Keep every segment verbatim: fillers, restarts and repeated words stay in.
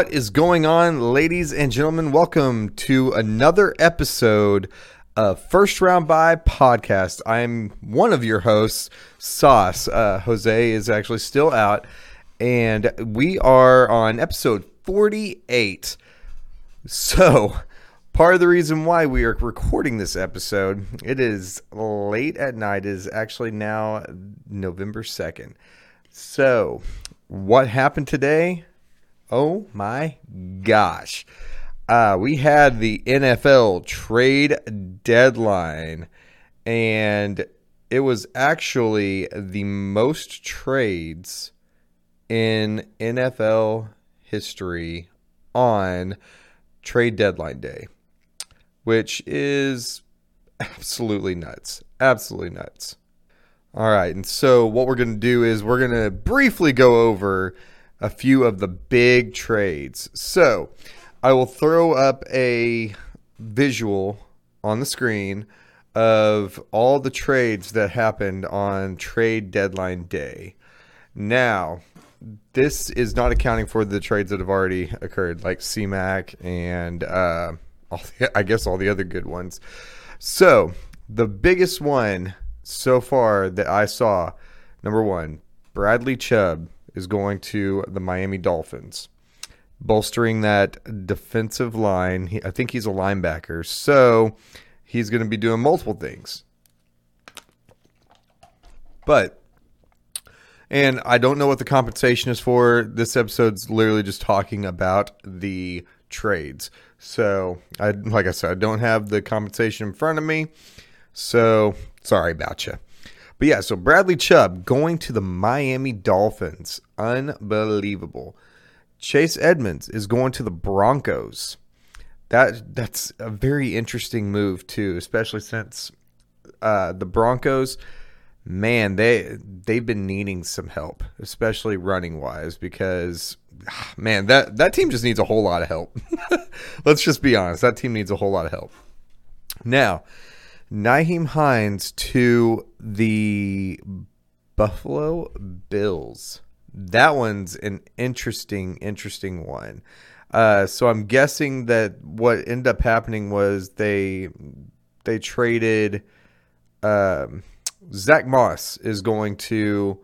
What is going on, ladies and gentlemen? Welcome to another episode of First Round Buy Podcast. I'm one of your hosts, Sauce. Uh, Jose is actually still out, and we are on episode forty-eight. So, part of the reason why we are recording this episode, it is late at night. It is actually now November second. So, what happened today? Oh my gosh. Uh, we had the N F L trade deadline, and it was actually the most trades in N F L history on trade deadline day, which is absolutely nuts. Absolutely nuts. All right. And so what we're going to do is we're going to briefly go over a few of the big trades. So I will throw up a visual on the screen of all the trades that happened on trade deadline day. Now, this is not accounting for the trades that have already occurred, like C MAC and uh, all the, I guess all the other good ones. So the biggest one so far that I saw, number one, Bradley Chubb is going to the Miami Dolphins, bolstering that defensive line. He, I think he's a linebacker, so he's going to be doing multiple things. But, and I don't know what the compensation is for. This episode's literally just talking about the trades. So, I like I said, I don't have the compensation in front of me, so sorry about you. But yeah, so Bradley Chubb going to the Miami Dolphins. Unbelievable. Chase Edmonds is going to the Broncos. That That's a very interesting move too, especially since uh, the Broncos, man, they, they've been needing some help, especially running-wise, because, man, that, that team just needs a whole lot of help. Let's just be honest. That team needs a whole lot of help. Now, Naheem Hines to the Buffalo Bills. That one's an interesting, interesting one. Uh, so I'm guessing that what ended up happening was they they traded. Um, Zach Moss is going to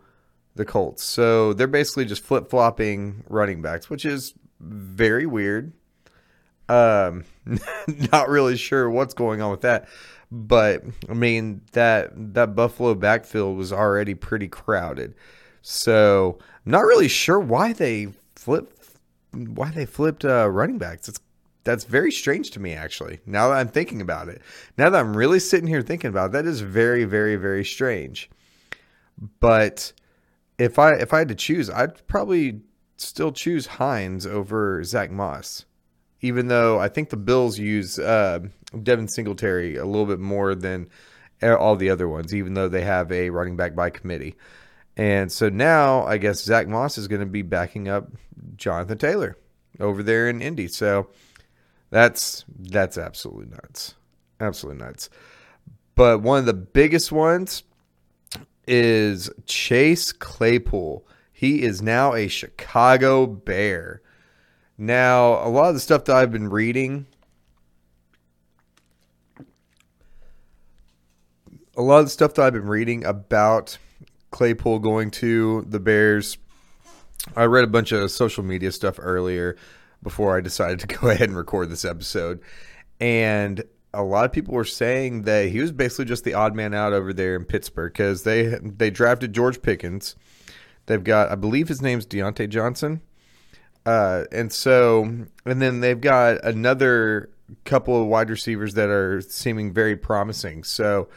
the Colts. So they're basically just flip-flopping running backs, which is very weird. Um, not really sure what's going on with that. But, I mean, that that Buffalo backfield was already pretty crowded. So, I'm not really sure why they flipped, why they flipped uh, running backs. It's, that's very strange to me, actually, now that I'm thinking about it. Now that I'm really sitting here thinking about it, that is very, very, very strange. But if I, if I had to choose, I'd probably still choose Hines over Zach Moss, even though I think the Bills use uh, Devin Singletary a little bit more than all the other ones, even though they have a running back by committee. And so now I guess Zach Moss is going to be backing up Jonathan Taylor over there in Indy. So that's that's absolutely nuts. Absolutely nuts. But one of the biggest ones is Chase Claypool. He is now a Chicago Bear. Now, a lot of the stuff that I've been reading, a lot of the stuff that I've been reading about Claypool going to the Bears, I read a bunch of social media stuff earlier before I decided to go ahead and record this episode, and a lot of people were saying that he was basically just the odd man out over there in Pittsburgh because they they drafted George Pickens. They've got, I believe his name's Deontay Johnson. Uh, and so, and then they've got another couple of wide receivers that are seeming very promising. So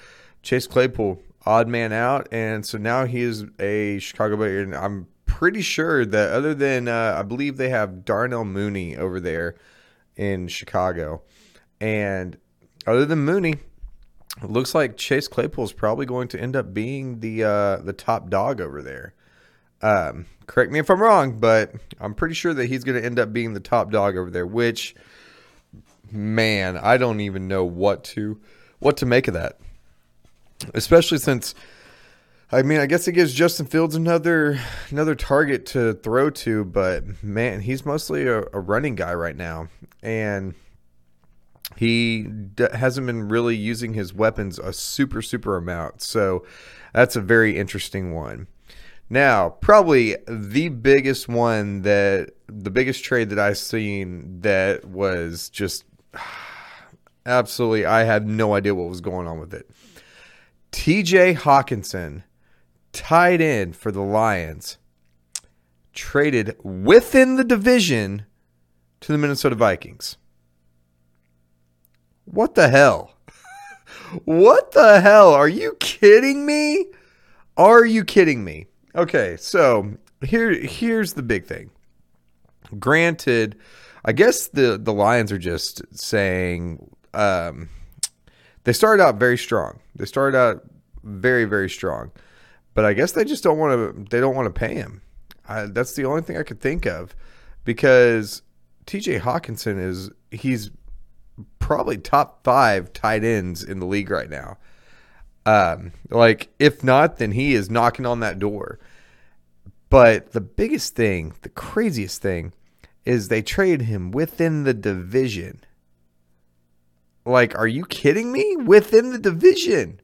Chase Claypool, odd man out. And so now he is a Chicago Bear. And I'm pretty sure that other than, uh, I believe they have Darnell Mooney over there in Chicago. And other than Mooney, it looks like Chase Claypool is probably going to end up being the, uh, the top dog over there. Um, correct me if I'm wrong, but I'm pretty sure that he's going to end up being the top dog over there, which, man, I don't even know what to, what to make of that, especially since I mean, I guess it gives Justin Fields another another target to throw to, but, man, he's mostly a, a running guy right now. And he d- hasn't been really using his weapons a super, super amount. So that's a very interesting one. Now, probably the biggest one that – the biggest trade that I've seen that was just absolutely – I have no idea what was going on with it. T J. Hockenson, tight end for the Lions, traded within the division to the Minnesota Vikings. What the hell? What the hell? Are you kidding me? Are you kidding me? Okay, so here, here's the big thing. Granted, I guess the, the Lions are just saying um, they started out very strong. They started out very, very strong, but I guess they just don't want to. They don't want to pay him. I, that's the only thing I could think of, because T J. Hockenson is he's probably top five tight ends in the league right now. Um, like if not, then he is knocking on that door. But the biggest thing, the craziest thing, is they trade him within the division. Like, are you kidding me? Within the division.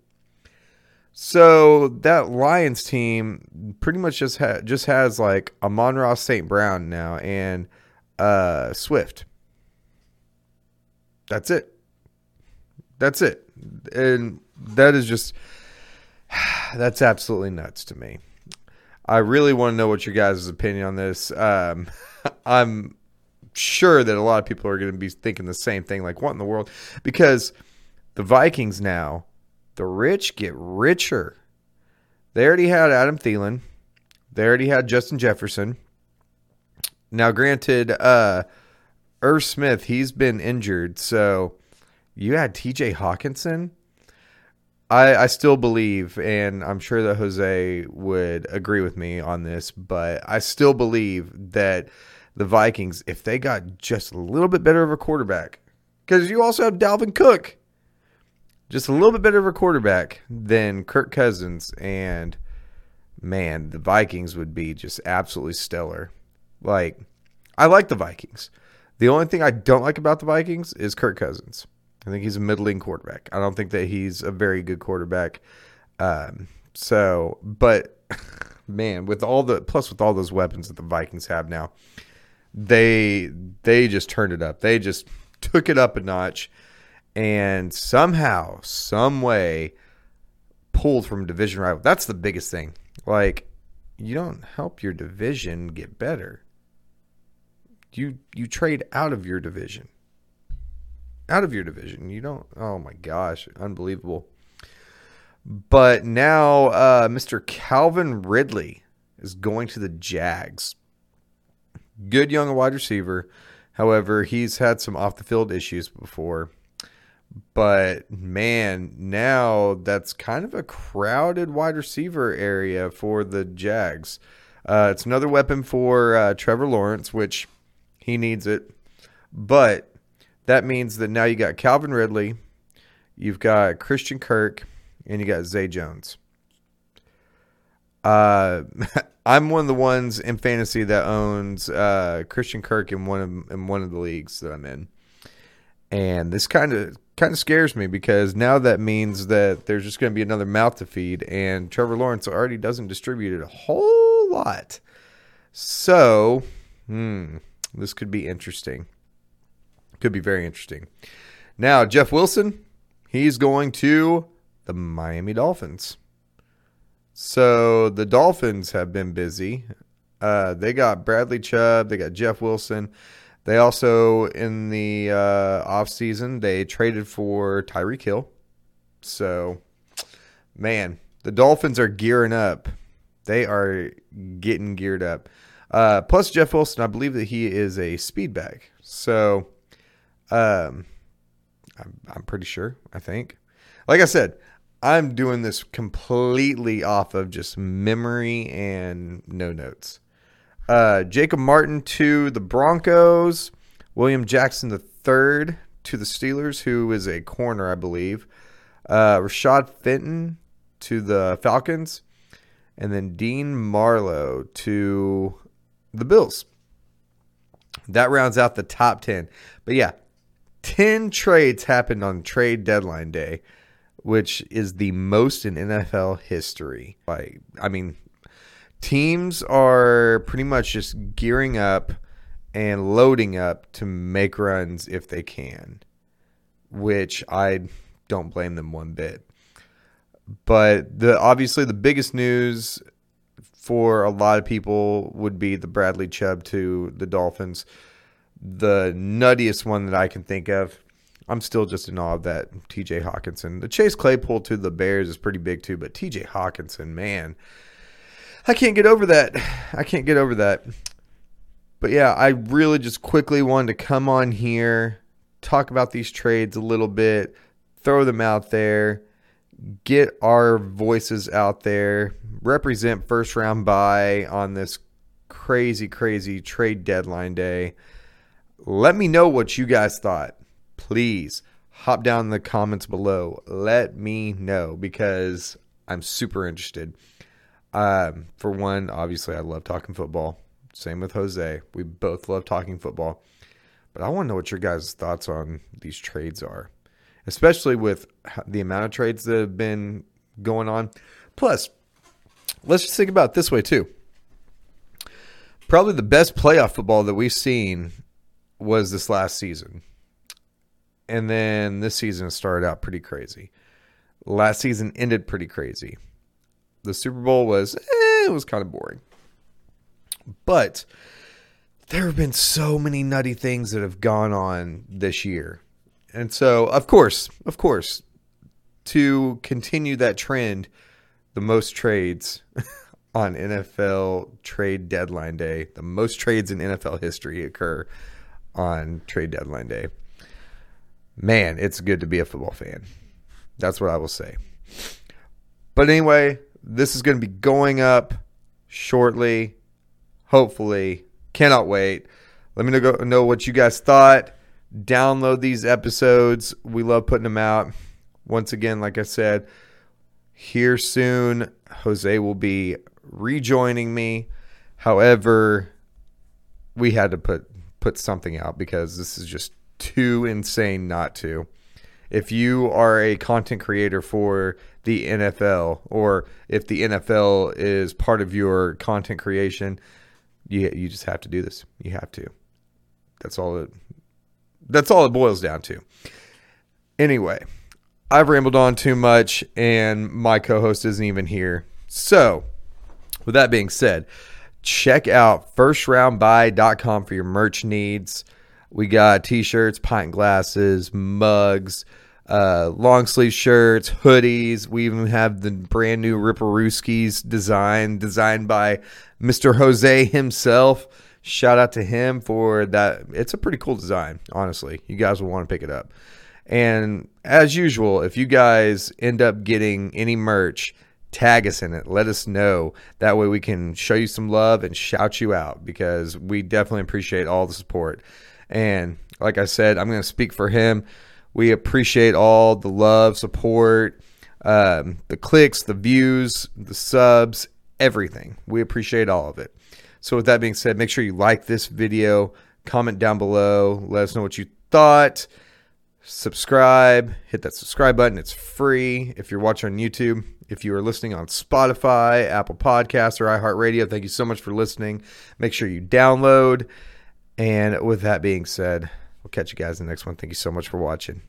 So that Lions team pretty much just ha- just has like Amon-Ra Saint Brown now and uh, Swift. That's it. That's it. And that is just that's absolutely nuts to me. I really want to know what your guys' opinion on this. Um, I'm sure that a lot of people are going to be thinking the same thing, like what in the world? Because the Vikings now, the rich get richer. They already had Adam Thielen. They already had Justin Jefferson. Now, granted, uh, Irv Smith, he's been injured. So you had T J. Hockenson. I, I still believe, and I'm sure that Jose would agree with me on this, but I still believe that the Vikings, if they got just a little bit better of a quarterback, because you also have Dalvin Cook, just a little bit better of a quarterback than Kirk Cousins, and, man, the Vikings would be just absolutely stellar. Like, I like the Vikings. The only thing I don't like about the Vikings is Kirk Cousins. I think he's a middling quarterback. I don't think that he's a very good quarterback. Um, so, but man, with all the plus with all those weapons that the Vikings have now, they they just turned it up. They just took it up a notch, and somehow, some way, pulled from division rival. That's the biggest thing. Like, you don't help your division get better. You you trade out of your division. Out of your division. You don't, oh my gosh, unbelievable. But now uh, Mister Calvin Ridley is going to the Jags. Good young wide receiver. However, he's had some off-the-field issues before. But, man, now that's kind of a crowded wide receiver area for the Jags. Uh, it's another weapon for uh, Trevor Lawrence, which he needs it. But that means that now you got Calvin Ridley, you've got Christian Kirk, and you got Zay Jones. Uh, I'm one of the ones in fantasy that owns uh, Christian Kirk in one of in one of the leagues that I'm in, and this kind of kind of scares me because now that means that there's just going to be another mouth to feed, and Trevor Lawrence already doesn't distribute it a whole lot. So, hmm, this could be interesting. Could be very interesting. Now, Jeff Wilson, he's going to the Miami Dolphins. So the Dolphins have been busy. Uh, they got Bradley Chubb. They got Jeff Wilson. They also, in the uh, offseason, they traded for Tyreek Hill. So, man, the Dolphins are gearing up. They are getting geared up. Uh, plus, Jeff Wilson, I believe that he is a speed back. So Um, I'm, I'm pretty sure, I think. Like I said, I'm doing this completely off of just memory and no notes. Uh, Jacob Martin to the Broncos. William Jackson the third to the Steelers, who is a corner, I believe. Uh, Rashad Fenton to the Falcons. and then Dean Marlowe to the Bills. That rounds out the top ten. But yeah, ten trades happened on trade deadline day, which is the most in N F L history. Like, I mean, teams are pretty much just gearing up and loading up to make runs if they can, which I don't blame them one bit. But the obviously the biggest news for a lot of people would be the Bradley Chubb to the Dolphins. The nuttiest one that I can think of, I'm still just in awe of that, T J. Hockenson. The Chase Claypool to the Bears is pretty big too, but T J. Hockenson, man, I can't get over that. I can't get over that. But yeah, I really just quickly wanted to come on here, talk about these trades a little bit, throw them out there, get our voices out there, represent First Round Buy on this crazy, crazy trade deadline day. Let me know what you guys thought. Please hop down in the comments below. Let me know, because I'm super interested. Um, for one, obviously I love talking football. Same with Jose. We both love talking football. But I want to know what your guys' thoughts on these trades are, especially with the amount of trades that have been going on. Plus, let's just think about it this way too. Probably the best playoff football that we've seen was this last season. And then this season started out pretty crazy. Last season ended pretty crazy. The Super Bowl was, eh, it was kind of boring. But there have been so many nutty things that have gone on this year. And so, of course, of course, to continue that trend, the most trades on N F L trade deadline day, the most trades in N F L history occur on trade deadline day. Man, it's good to be a football fan. That's what I will say. But anyway, this is going to be going up shortly, hopefully. Cannot wait. Let me know, know what you guys thought. Download these episodes. We love putting them out. Once again, like I said, here soon, Jose will be rejoining me. However, we had to put put something out because this is just too insane not to. If you are a content creator for the N F L, or if the N F L is part of your content creation, you you just have to do this. You have to. That's all it That's all it boils down to. Anyway, I've rambled on too much, and my co-host isn't even here. So, with that being said, check out first round buy dot com for your merch needs. We got t-shirts, pint glasses, mugs, uh, long sleeve shirts, hoodies. We even have the brand new Ripper Ruskies design, designed by Mister Jose himself. Shout out to him for that. It's a pretty cool design, honestly. You guys will want to pick it up. And as usual, if you guys end up getting any merch, tag us in it. Let us know. That way we can show you some love and shout you out, because we definitely appreciate all the support. And like I said, I'm going to speak for him. We appreciate all the love, support, um, the clicks, the views, the subs, everything. We appreciate all of it. So with that being said, make sure you like this video, comment down below, let us know what you thought, subscribe, hit that subscribe button. It's free. If you're watching on YouTube, if you are listening on Spotify, Apple Podcasts, or iHeartRadio, thank you so much for listening. Make sure you download. And with that being said, we'll catch you guys in the next one. Thank you so much for watching.